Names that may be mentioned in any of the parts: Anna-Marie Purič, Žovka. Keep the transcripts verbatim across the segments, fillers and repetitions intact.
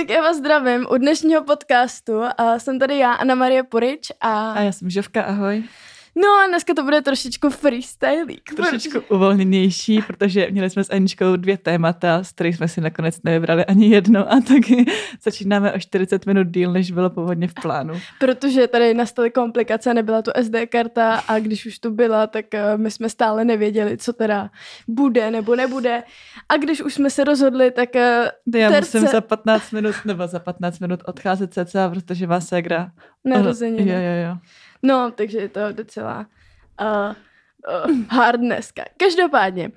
Tak já vás zdravím u dnešního podcastu. A jsem tady já, Anna-Marie Purič. A... a já jsem Žovka, ahoj. No a dneska to bude trošičku freestyling. Trošičku uvolněnější, protože měli jsme s Aničkou dvě témata, z kterých jsme si nakonec nevybrali ani jedno a taky začínáme o čtyřicet minut díl, než bylo původně v plánu. Protože tady nastaly komplikace, nebyla tu S D karta a když už tu byla, tak my jsme stále nevěděli, co teda bude nebo nebude. A když už jsme se rozhodli, tak... Já terce... musím za patnáct minut nebo za patnáct minut odcházet cca, protože má ségra... Narozeniny. Jo, jo, jo. No, takže je to docela uh, uh, hard dneska. Každopádně,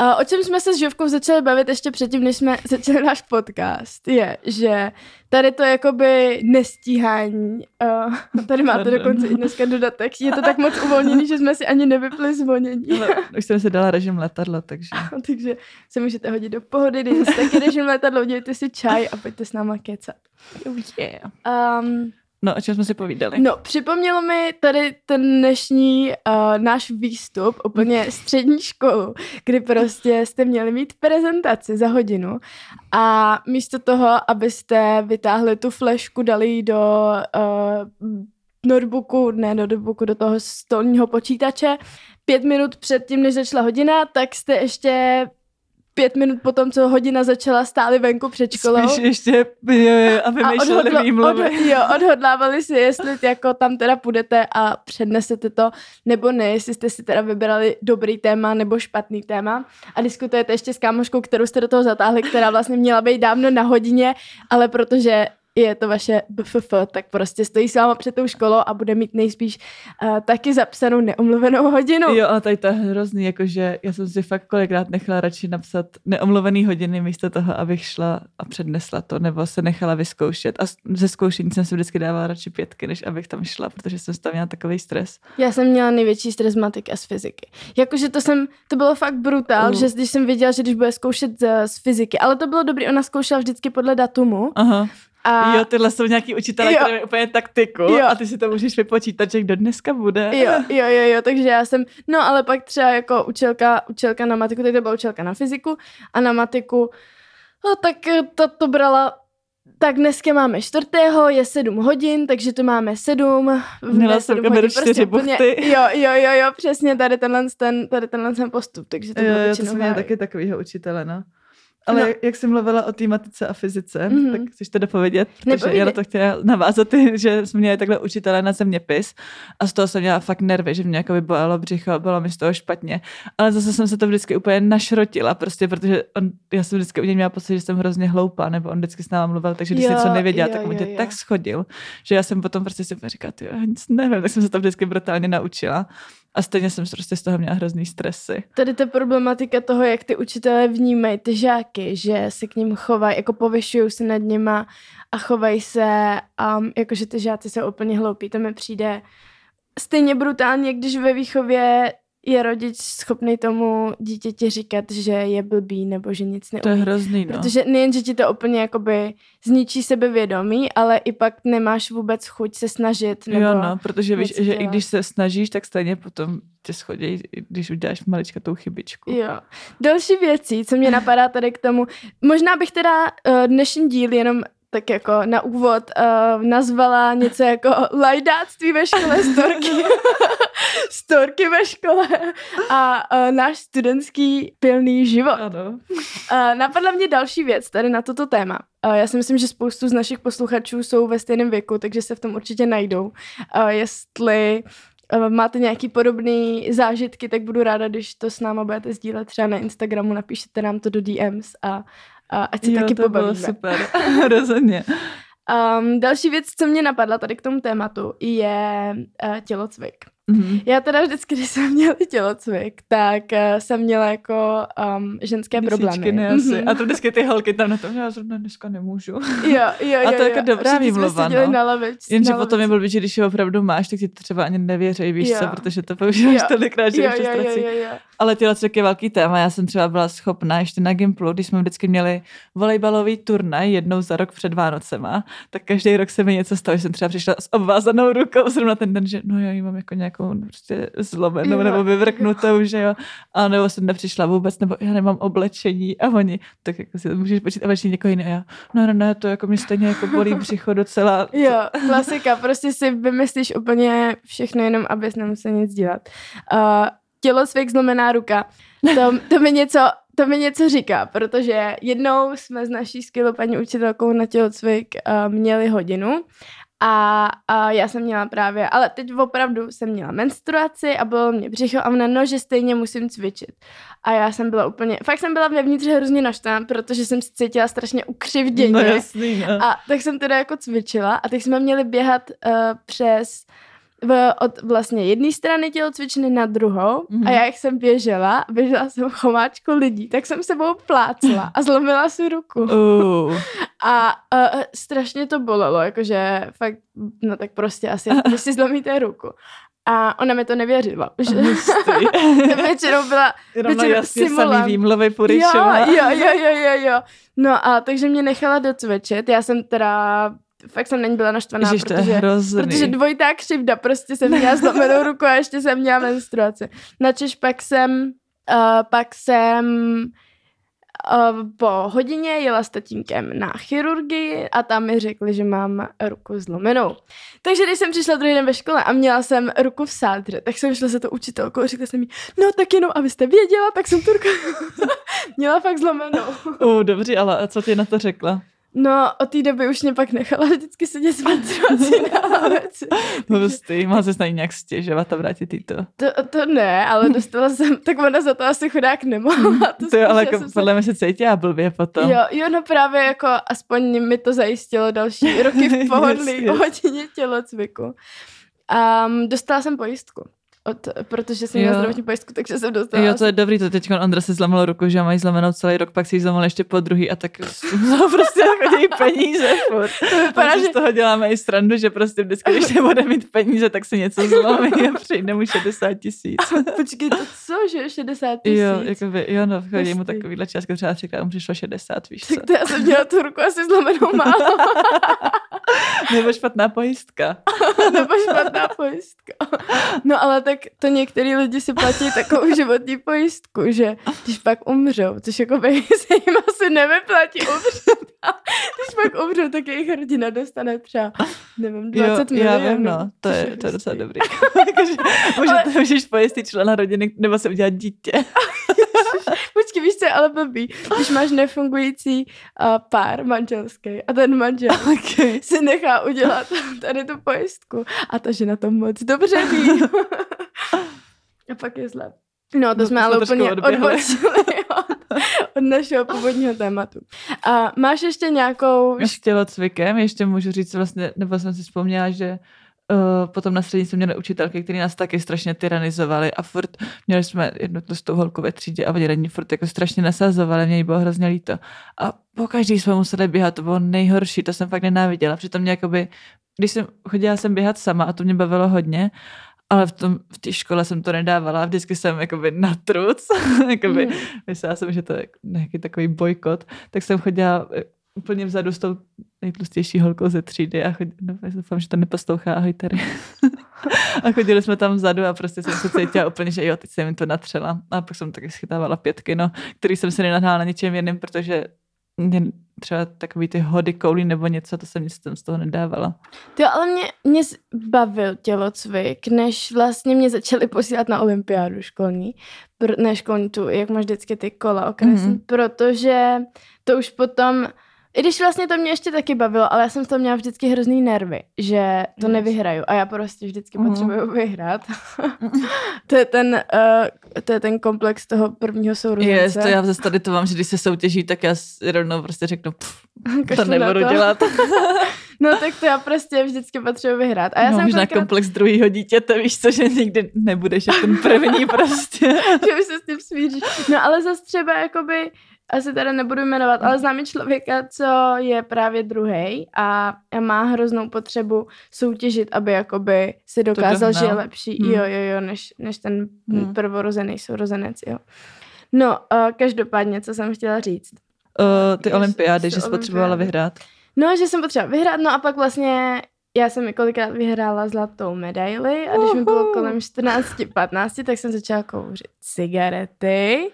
uh, o čem jsme se s Žovkou začali bavit ještě předtím, než jsme začali náš podcast, je, že tady to jakoby nestíhání, uh, tady máte dokonce i dneska dodatek, je to tak moc uvolněný, že jsme si ani nevypli zvonění. Ale už jsem se dala režim letadla, takže... takže se můžete hodit do pohody, dejte si taky režim letadla, udělejte si čaj a pojďte s náma kecat. Yeah. Um, No, o čem jsme si povídali? No, připomnělo mi tady ten dnešní uh, náš výstup, úplně střední školu, kdy prostě jste měli mít prezentaci za hodinu a místo toho, abyste vytáhli tu flešku, dali ji do uh, notebooku, ne notebooku, do toho stolního počítače, pět minut před tím, než začala hodina, tak jste ještě... Pět minut potom, co hodina začala, stáli venku před školou. Spíš ještě, jo, jo, a vymýšleli výmluvy. Odhodl, jo, odhodlávali si, jestli jako tam teda půjdete a přednesete to, nebo ne, jestli jste si teda vybrali dobrý téma nebo špatný téma. A diskutujete ještě s kámoškou, kterou jste do toho zatáhli, která vlastně měla být dávno na hodině, ale protože je to vaše B F F, tak prostě stojí s váma před tou školou a bude mít nejspíš uh, taky zapsanou neomluvenou hodinu. Jo, a tady to je hrozný, jakože já jsem si fakt kolikrát nechala radši napsat neomluvený hodiny místo toho, abych šla a přednesla to, nebo se nechala vyzkoušet. A ze zkoušení jsem si vždycky dávala radši pětky, než abych tam šla, protože jsem tam měla takový stres. Já jsem měla největší stres z matiky a z fyziky. Jakože to jsem, to bylo fakt brutál, uh. že když jsem viděla, že když bude zkoušet z, z fyziky, ale to bylo dobrý, ona zkoušela vždycky podle datumu. Aha. A... Jo, tyhle jsou nějaký učitelé, které mají úplně taktiku jo. A ty si to můžeš vypočítat, že kdo dneska bude. Jo, jo, jo, jo, takže já jsem, no ale pak třeba jako učelka, učelka na matiku, tak to byla učelka na fyziku a na matiku, no tak to, to brala, tak dneska máme čtvrtého, je sedm hodin, takže to máme sedm. Měla jsem kameru čtyři buchty. Jo, jo, jo, jo, přesně, tady tenhle, ten, tady tenhle ten postup, takže to jo, bylo většinou. Jo, to měla taky takovýho učitele, no. Ale no. jak jsem mluvila o té matice a fyzice, mm-hmm. tak chceš to dopovědět, protože Nepovědě. já na to chtěla navázat, že jsme měli takhle učitele na zeměpis a z toho jsem měla fakt nervy, že mě jako bolelo břicho, bylo mi z toho špatně. Ale zase jsem se to vždycky úplně našrotila, prostě, protože on, já jsem vždycky u něj měla pocit, že jsem hrozně hloupá, nebo on vždycky s náma mluvil, takže když jo, jsem něco nevěděla, jo, tak mu tě tak schodil, že já jsem potom prostě si říkala, jo, já nic nevím, tak jsem se to vždycky brutálně naučila. A stejně jsem prostě z toho měla hrozný stresy. Tady ta problematika toho, jak ty učitelé vnímají ty žáky, že se k ním chovají, jako povyšují se nad nima a chovají se, um, jako že ty žáci jsou úplně hloupí. To mi přijde stejně brutálně, když ve výchově je rodič schopný tomu dítěti říkat, že je blbý nebo že nic neumí. To je hrozný, no. Protože nejen, že ti to úplně jakoby zničí sebevědomí, ale i pak nemáš vůbec chuť se snažit. Nebo jo, no, protože víš, dělat. Že i když se snažíš, tak stejně potom tě schodí, když uděláš malička tou chybičku. Jo. Další věcí, co mě napadá tady k tomu, možná bych teda dnešní díl jenom tak jako na úvod uh, nazvala něco jako lajdáctví ve škole, storky, storky ve škole a uh, náš studentský pilný život. Ano. Uh, napadla mě další věc tady na toto téma. Uh, já si myslím, že spoustu z našich posluchačů jsou ve stejném věku, takže se v tom určitě najdou. Uh, jestli uh, máte nějaký podobný zážitky, tak budu ráda, když to s náma budete sdílet třeba na Instagramu, napíšete nám to do D Ms a A ať se jo, taky to pobavíme. Bylo super, rozhodně. Um, další věc, co mě napadla tady k tomu tématu, je uh, tělocvik. Mm-hmm. Já teda vždycky, když jsem měla tělocvik, tak uh, jsem měla jako um, ženské problémy. Mm-hmm. A to vždycky ty holky tam na tom, že já zrovna dneska nemůžu. Jo, jo, jo. A to je jako dobrá výmluva, no. Na lavič, jenže na potom je blbý, že když ho opravdu máš, tak ti třeba ani nevěří, víš jo. co, protože to používáš tolikrát, že už to ztrací. ale tyhle tři je velký téma. Já jsem třeba byla schopná ještě na Gimplu, když jsme vždycky měli volejbalový turnaj jednou za rok před Vánocema, tak každý rok se mi něco stalo, že jsem třeba přišla s obvázanou rukou zrovna ten den, že no já ji mám jako nějakou prostě zlomenou jo. nebo vyvrknutou, že jo, a nebo jsem nepřišla vůbec, nebo já nemám oblečení a oni, tak jako si můžeš počít a večer někoho jiného. Já, no, no, no, to jako mě stejně jako bolí břicho docela. Jo, klasika, prostě si vymyslíš úplně všechno jenom, abys nemusel nic dělat. Uh, tělo svých znamená ruka. To, to, mi něco, to mi něco říká, protože jednou jsme s naší skvělou paní učitelkou na tělocvik uh, měli hodinu a, a já jsem měla právě, ale teď opravdu jsem měla menstruaci a bylo mě břicho a ona, no, že stejně musím cvičit. A já jsem byla úplně, fakt jsem byla vnitř hrozně naštvaná, protože jsem se cítila strašně ukřivděně. No jasný, ne? A tak jsem teda jako cvičila a teď jsme měli běhat uh, přes... V, od vlastně jedné strany tělocvičny na druhou mm-hmm. a já jak jsem běžela, běžela jsem chomáčku lidí, tak jsem sebou plácla a zlomila si ruku. Uh. A uh, strašně to bolelo, jakože fakt, no tak prostě asi, když si zlomíte ruku. A ona mi to nevěřila. Že... většinou byla většinou simulám. Výmluvy Puričova. Jo, jo, jo, jo, jo, jo. No a takže mě nechala docvičit. Já jsem teda... Fakt jsem na ní byla naštvaná, Ježiš, protože, protože dvojitá křivda, prostě jsem měla zlomenou ruku a ještě jsem měla menstruaci. Načež pak jsem, uh, pak jsem uh, po hodině jela s tatínkem na chirurgii a tam mi řekli, že mám ruku zlomenou. Takže když jsem přišla druhý den ve škole a měla jsem ruku v sádře, tak jsem šla za to učitelkou a řekla jsem jí, no tak jenom, abyste věděla, tak jsem tu ruku měla fakt zlomenou. uh, dobře, ale co ty na to řekla? No, od té doby už mě pak nechala vždycky sedět s menstruací na hlavici. No prostě, má se snad nějak stěžovat a vrátit jí to. to. To ne, ale dostala jsem, tak ona za to asi chudák nemohla. To, to jo, ale jako podle mě se cítila blbě potom. Jo, jo, no právě jako aspoň mi to zajistilo další roky v pohodlí o hodině tělocviku. Um, dostala jsem pojistku. Od, protože jsem měla zdravotní pojistku, takže jsem dostala. Jo, to je dobrý, to teď Ondra si zlomil ruku, že mají zlomenou celý rok, pak si ji zlomil ještě po druhý a tak prostě chodí peníze. To vypadá, že z toho děláme i srandu, že prostě vždycky, když nebude mít peníze, tak se něco zlomí a přijde mu šedesát tisíc. Počkej, to co, že šedesát tisíc? Jo, jakoby, jo, no, chodí mu takovýhle částka, třeba třikrát mu přišlo šedesát, víš co. Tak to já jsem měla tu ruku asi zlomenou málo. Nebo špatná pojistka. Nebo špatná pojistka. No, ale tak to některý lidi si platí takovou životní pojistku, že když pak umřou, což jako by se jim asi nevyplatí umřít, když pak umřou, tak jejich rodina dostane třeba, nevím, dvacet milionů. Já vím, no, to je, to je docela dobrý. Můžete, můžeš pojistit člena rodiny, nebo se udělat dítě. Počkej, víš, co je ale blbý, když máš nefungující uh, pár manželský a ten manžel okay. si nechá udělat tady tu pojistku a ta žena to moc dobře ví. A pak je zle. No, to no, jsme to ale jsme úplně odbočili od, od našeho původního tématu. A máš ještě nějakou... S tělocvikem ještě můžu říct vlastně, nebo jsem si vzpomněla, že potom na střední jsme měli učitelky, které nás taky strašně tyranizovali a furt měli jsme jednu tlustou holku ve třídě a oni furt jako strašně nasazovali, mě jí bylo hrozně líto. A pokaždý jsme museli běhat, to bylo nejhorší, to jsem fakt nenáviděla. Přitom mě jakoby, když jsem chodila jsem běhat sama a to mě bavilo hodně, ale v, tom, v té škole jsem to nedávala a vždycky jsem jakoby na truc, jakoby, mm. myslela jsem, že to je nějaký takový bojkot, tak jsem chodila úplně vzadu s tou nejtlustější holkou ze třídy a chodili, no, doufám, že to neposlouchá, ahoj tady. A chodili jsme tam vzadu a prostě jsem se cítila úplně, že jo, teď jsem jim to natřela. A pak jsem taky schytávala pětky, no, který jsem se nenadhala na ničem jiným, protože mě třeba takový ty hody koulí nebo něco, to jsem nic z toho nedávala. Jo, ale mě, mě bavil tělocvik, než vlastně mě začali posílat na olympiádu školní, ne školní tu, jak máš vždycky ty kola okresní, mm-hmm. protože to už potom... I když vlastně to mě ještě taky bavilo, ale já jsem z toho měla vždycky hrozný nervy, že to nevyhraju a já prostě vždycky uhum. potřebuju vyhrát. To je ten, uh, to je ten komplex toho prvního sourozence. Jest, to já zase tady to vám, že když se soutěží, tak já rovnou prostě řeknu, pff, to nebudu to. dělat. No tak to já prostě vždycky potřebuji vyhrát. A já no, jsem možná komplex druhýho dítěte, víš co, že nikdy nebudeš jak ten první prostě. Že už se s tím smíříš. No ale zase třeba jakoby asi teda nebudu jmenovat, ale známe člověka, co je právě druhej a má hroznou potřebu soutěžit, aby jakoby si dokázal, že je lepší, hmm. jo, jo, jo, než, než ten hmm. prvorozený sourozenec, jo. No, uh, každopádně, co jsem chtěla říct? Uh, ty olympiády, že jsi potřebovala vyhrát. No, že jsem potřebovala vyhrát, no a pak vlastně já jsem několikrát vyhrála zlatou medaili a když mi bylo kolem čtrnáct patnáct, tak jsem začala kouřit cigarety.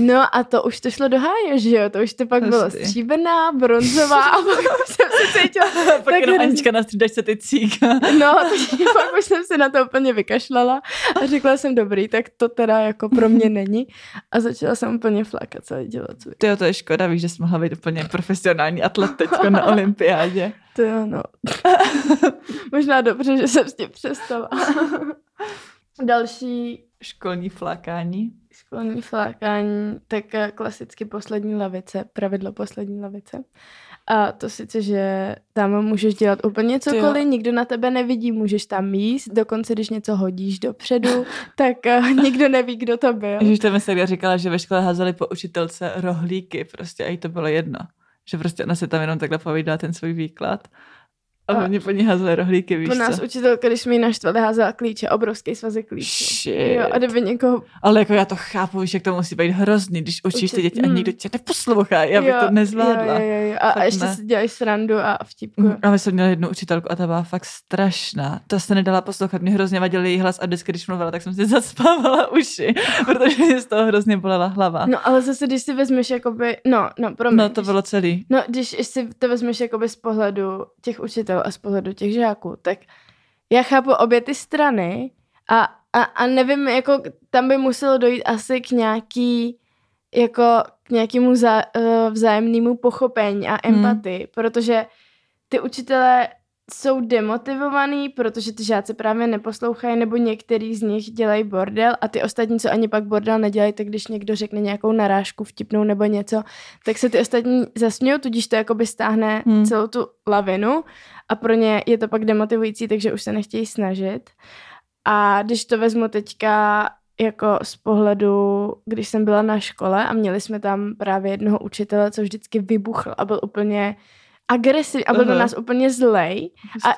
No a to už to šlo do háje, že jo? To už to pak Hustý. Bylo stříbrná, bronzová a pak jsem se cítila... Pak jenom Anička na střídačce ty cíka. No, pak už jsem se na to úplně vykašlala a řekla jsem, dobrý, tak to teda jako pro mě není. A začala jsem úplně flákat celý dělo. Tyjo, to je škoda, víš, že jsi mohla být úplně profesionální atlet teďko na olympiádě. To jo, no. Možná dobře, že jsem s tím přestala. Další školní flákání. Školní flákání, tak klasicky poslední lavice, pravidlo poslední lavice. A to sice, že tam můžeš dělat úplně cokoliv, nikdo na tebe nevidí, můžeš tam jíst, dokonce když něco hodíš dopředu, tak nikdo neví, kdo to byl. Ježiš, to mi se říkala, že ve škole házeli po učitelce rohlíky, prostě a jí to bylo jedno. Že prostě ona se tam jenom takhle povídala ten svůj výklad. A hlavně po ní házela rohlíky, víš co? Po nás učitelka, když mi ji naštvali, házela klíče, obrovský svazek klíčů. Shit. Jo, a kdyby někoho... Ale jako já to chápu, že to musí být hrozný, když učíš Učit... ty děti a nikdo tě neposlouchá, já bych to nezvládla. Jo, jo, jo. A, a ještě ne. Si děláš srandu a vtipku. A my jsme měli jednu učitelku a ta byla fakt strašná. Ta se nedala poslouchat, mě hrozně vadil její hlas a vždycky, když mluvila, tak jsem si zaspávala uši, protože mě z toho hrozně bolela hlava. No ale zase, když si vezmeš jakoby... No, no, promiň, no to bylo celý. No, když si to vezmeš jakoby z pohledu těch učitelů a z pohledu těch žáků, tak já chápu obě ty strany a, a, a nevím, jako tam by muselo dojít asi k nějaký jako k nějakému za, vzájemnému pochopení a empatii, hmm. protože ty učitelé jsou demotivovaný, protože ty žáci právě neposlouchají, nebo některý z nich dělají bordel a ty ostatní, co ani pak bordel nedělají, tak když někdo řekne nějakou narážku vtipnou nebo něco, tak se ty ostatní zasmějou, tudíž to jakoby stáhne hmm. celou tu lavinu a pro ně je to pak demotivující, takže už se nechtějí snažit. A když to vezmu teďka jako z pohledu, když jsem byla na škole a měli jsme tam právě jednoho učitele, co vždycky vybuchl a byl úplně agresivní a byl na nás úplně zlej a,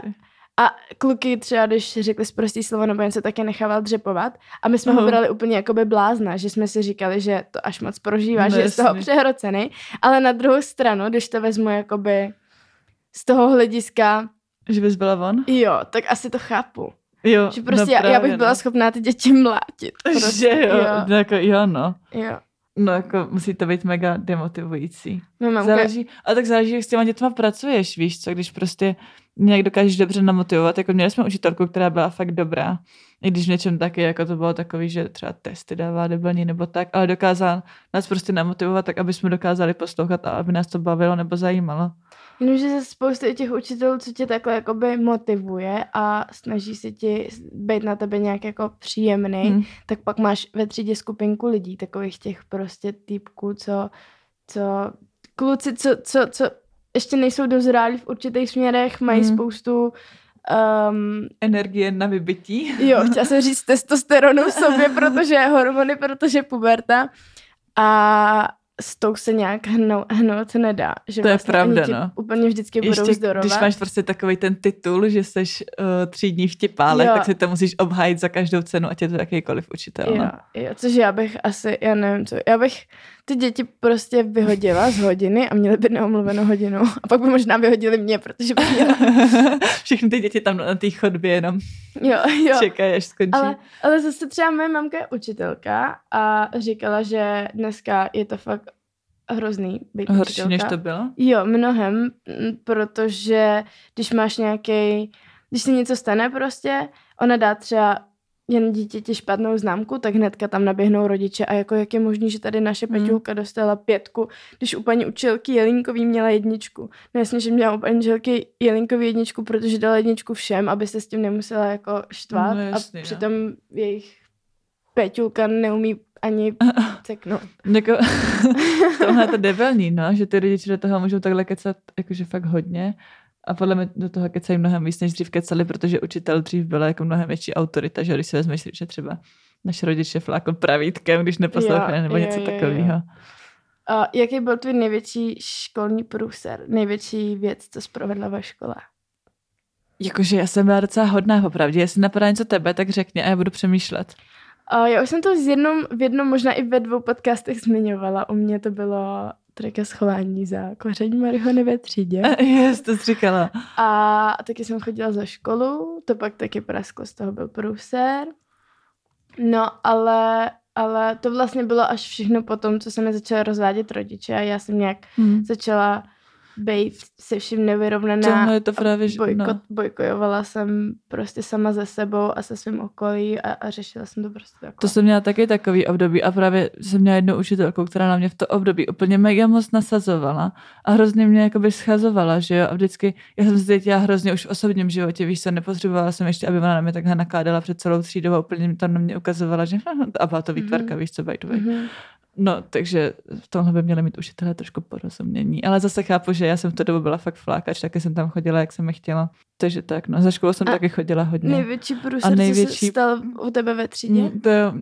a kluky třeba, když řekli zprostý slovo nebo něco, tak je nechával dřepovat a my jsme Aha. ho brali úplně jakoby blázna, že jsme si říkali, že to až moc prožívá, no, že je z toho přehrocený, ale na druhou stranu, když to vezmu jakoby z toho hlediska, že bys byla von? Jo, tak asi to chápu. Jo, že prostě no právě, já bych byla no. schopná ty děti mlátit. Prostě, že jo, jo. No, jako, jo no. Jo. No jako musí to být mega demotivující. No, mám záleží, a tak záleží, jak s těma dětma pracuješ, víš co, když prostě nějak dokážeš dobře namotivovat, jako měli jsme učitelku, která byla fakt dobrá, i když v něčem taky, jako to bylo takový, že třeba testy dává debilní nebo tak, ale dokázala nás prostě namotivovat tak, aby jsme dokázali poslouchat a aby nás to bavilo nebo zajímalo. Jenomže se spousty těch učitelů, co tě takhle jakoby motivuje a snaží se ti být na tebe nějak jako příjemný, hmm. tak pak máš ve třídě skupinku lidí, takových těch prostě týpků, co, co kluci, co, co, co ještě nejsou dozráli v určitých směrech, mají hmm. spoustu Um, energie na vybití. Jo, chtěla jsem říct testosteronu v sobě, protože hormony, protože puberta a s tou se nějak hnout, hnout nedá. Že to vlastně je pravda, no. Úplně vždycky budou ještě zdorovat. Když máš prostě takovej ten titul, že seš uh, třídní vtipálek, jo. tak si to musíš obhájit za každou cenu, ať je to jakýkoliv učitel. Jo, no. jo, což já bych asi, já nevím co, já bych ty děti prostě vyhodila z hodiny a měly by neomluvenou hodinu. A pak by možná vyhodili mě, protože by měla... Všechny ty děti tam na té chodbě jenom jo, jo. čekají, až skončí. Ale, ale zase třeba moje mamka je učitelka a říkala, že dneska je to fakt hrozný být horší učitelka. Než to bylo? Jo, mnohem, protože když máš nějaký, když se něco stane prostě, ona dá třeba jen dítěti špatnou známku, tak hnedka tam naběhnou rodiče a jako jak je možný, že tady naše Peťulka hmm. dostala pětku, když u paní učitelky Jelínkový měla jedničku. No jasně, že měla u paní učitelky Jelínkový jedničku, protože dala jedničku všem, aby se s tím nemusela jako štvát no, jasný, a přitom no. jejich Peťulka neumí ani ceknout. Tohle je to debilní, no, že ty rodiče do toho můžou takhle kecat jakože fakt hodně. A podle mě do toho kecají mnohem víc, než dřív kecali, protože učitel dřív byla jako mnohem větší autorita, že když si vezmeš, že třeba naše rodiče flákl pravítkem, když neposlouchali nebo jo, něco jo, takového. Jo. Uh, jaký byl tvůj největší školní průser? Největší věc, co jsi provedla ve škole? Jakože já jsem byla docela hodná, popravdě. Jestli napadá něco tebe, tak řekni a já budu přemýšlet. Uh, já už jsem to z jednom, v jednom, možná i ve dvou podcastech zmiňovala. U mě to bylo trika schování za kouření marihuany ve třídě. Yes, to jsi říkala. A taky jsem chodila za školu, to pak taky prasklo, z toho byl průser. No, ale... Ale to vlastně bylo až všechno po tom, co se mi začala rozvádět rodiče a já jsem nějak hmm. začala být se vším nevyrovnaná. To právě, bojko, no. Bojkojovala jsem prostě sama ze sebou a se svým okolí a, a řešila jsem to prostě takové. To jsem měla taky takový období a právě jsem měla jednu učitelku, která na mě v to období úplně mega moc nasazovala a hrozně mě jakoby schazovala, že jo, a vždycky já jsem se cítila hrozně už v osobním životě, víš se, nepotřebovala jsem ještě, aby ona na mě takhle nakládala před celou třídou a úplně to na mě ukazovala, že a byla to výtvarka, mm-hmm. víš co, by the way. Mm-hmm. No, takže v tomhle by měly mít učitelé trošku porozumění. Ale zase chápu, že já jsem v té dobu byla fakt flákač, taky jsem tam chodila, jak jsem chtěla. Takže tak, no, za školu jsem a taky chodila hodně. Největší průser, největší... co se stal u tebe ve třídě? To jo.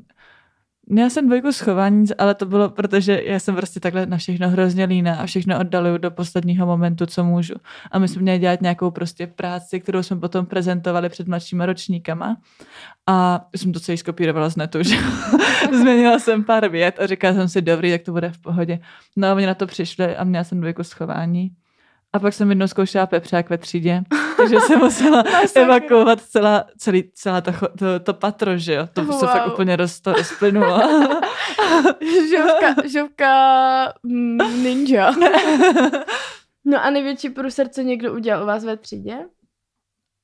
Já jsem dvojku schování, ale to bylo, protože já jsem prostě takhle na všechno hrozně líná a všechno oddaluju do posledního momentu, co můžu. A my jsme měli dělat nějakou prostě práci, kterou jsme potom prezentovali před mladšíma ročníkama. A jsem to celý skopírovala z netu, že změnila jsem pár vět a říkala jsem si, dobrý, tak to bude v pohodě. No a oni na to přišli a měla jsem dvojku schování. A pak jsem jednou zkoušela pepřák ve třídě, takže jsem musela evakuovat celá, celý, celá to, to, to patro, že jo? To wow. se fakt úplně roz, to rozplynulo. Žovka, žovka ninja. No a největší průser, co někdo udělal u vás ve třídě?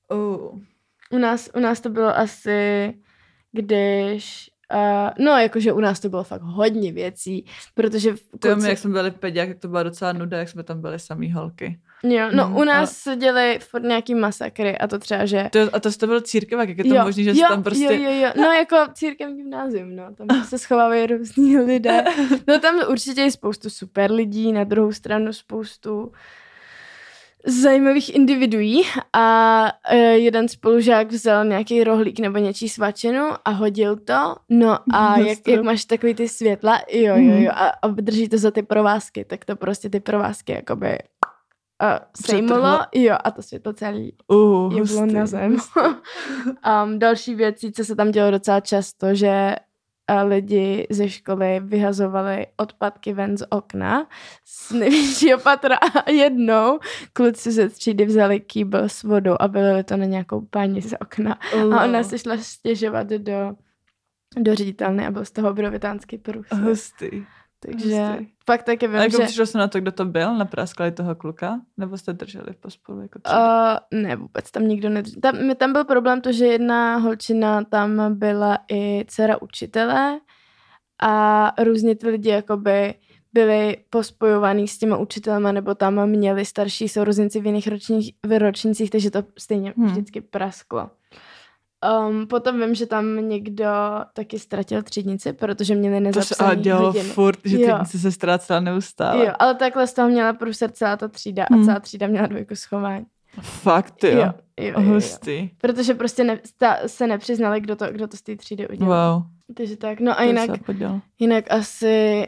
Oh. U nás, u nás to bylo asi, když... Uh, no, jakože u nás to bylo fakt hodně věcí, protože... Kluci... Mě, jak jsme byli v peďák, tak to byla docela nuda, jak jsme tam byli samý holky. Jo, no, no u nás se ale... děli furt nějaký masakry a to třeba, že... To, a to to byl církevák, jak je to možný, že se tam prostě... Jo, jo, jo, no jako církevní gymnázium, no, tam se schovávají různí lidé. No tam určitě je spoustu super lidí, na druhou stranu spoustu... zajímavých individuí a jeden spolužák vzal nějaký rohlík nebo něčí svačinu a hodil to, no a jak, jak máš takový ty světla, jo, jo, jo, a, a drží to za ty provázky, tak to prostě ty provázky jakoby sejmulo, jo, a to světlo celý uh, je bylo na zem. um, další věcí, co se tam dělo docela často, že a lidi ze školy vyhazovali odpadky ven z okna z největšího patra a jednou kluci ze třídy vzali kýbl s vodou a vylili to na nějakou paní z okna a ona se šla stěžovat do, do ředitelny a byl z toho obrovitánský průser. Hustý. Takže hustý. Pak taky vím, a jako že... přišlo se na to, kdo to byl? Napráskali toho kluka? Nebo jste drželi pospolu? Jako uh, ne, vůbec tam nikdo nedržel. Tam, tam byl problém to, že jedna holčina tam byla i dcera učitele a různě ty lidi jakoby byli pospojovaní s těma učitelema nebo tam měli starší sourozenci v jiných ročních, v ročnicích, takže to stejně hmm. vždycky prasklo. Um, potom vím, že tam někdo taky ztratil třídnici, protože měli nezapsaný hodiny. To se dělalo furt, že třídnice se ztrácela neustále. Jo, ale takhle z toho měla průser celá ta třída hmm. a celá třída měla dvojku schování. Fakt, jo. jo, jo, jo, jo. Protože prostě ne, ta, se nepřiznali, kdo to, kdo to z té třídy udělal. Wow. Takže tak, no a jinak, jinak asi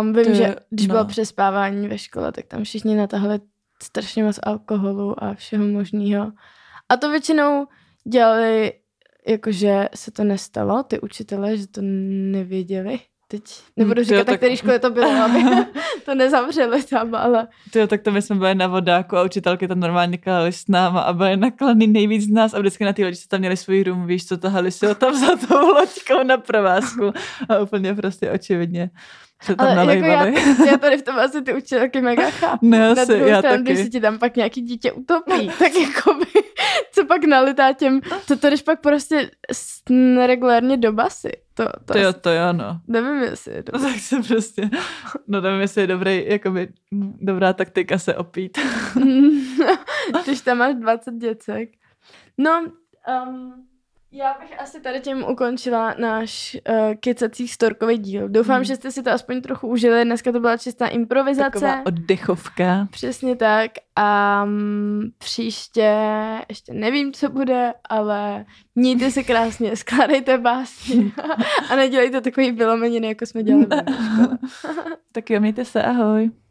um, vím, je, že když no. bylo přespávání ve škole, tak tam všichni natahli strašně moc alkoholu a všeho možného. A to většinou dělali, jakože se to nestalo, ty učitelé, že to nevěděli. Teď nebudu říkat, na který škole to bylo, aby to nezavřeli tam, ale... Tyjo, tak to my jsme byli na vodáku a učitelky tam normálně kalali s náma a byly naklany nejvíc z nás a vždycky na té lodi se tam měli svůj rum, víš co, tahali si ho tam za tou loďkou na provázku a úplně prostě očividně se tam nalejvali. Ale jako já, já tady v tom asi ty učitelky mega chápu. Ne, na druhou stranu, když se ti tam pak nějaký dítě utopí, tak jako by, co pak nalitá těm, to to když pak prostě regulárně do basy. To, to, to jo, to jo, no. Nevím, jestli je dobrý. No tak se prostě, no nevím, jestli je dobrý, jakoby dobrá taktika se opít. Když tam máš dvacet děcek. No, um, Já bych asi tady tím ukončila náš uh, kecací storkový díl. Doufám, hmm. že jste si to aspoň trochu užili. Dneska to byla čistá improvizace. Taková oddechovka. Přesně tak. A um, příště ještě nevím, co bude, ale mějte se krásně, skládejte básně a nedělejte takový vylomeniny, jako jsme dělali. Tak jo, mějte se, ahoj.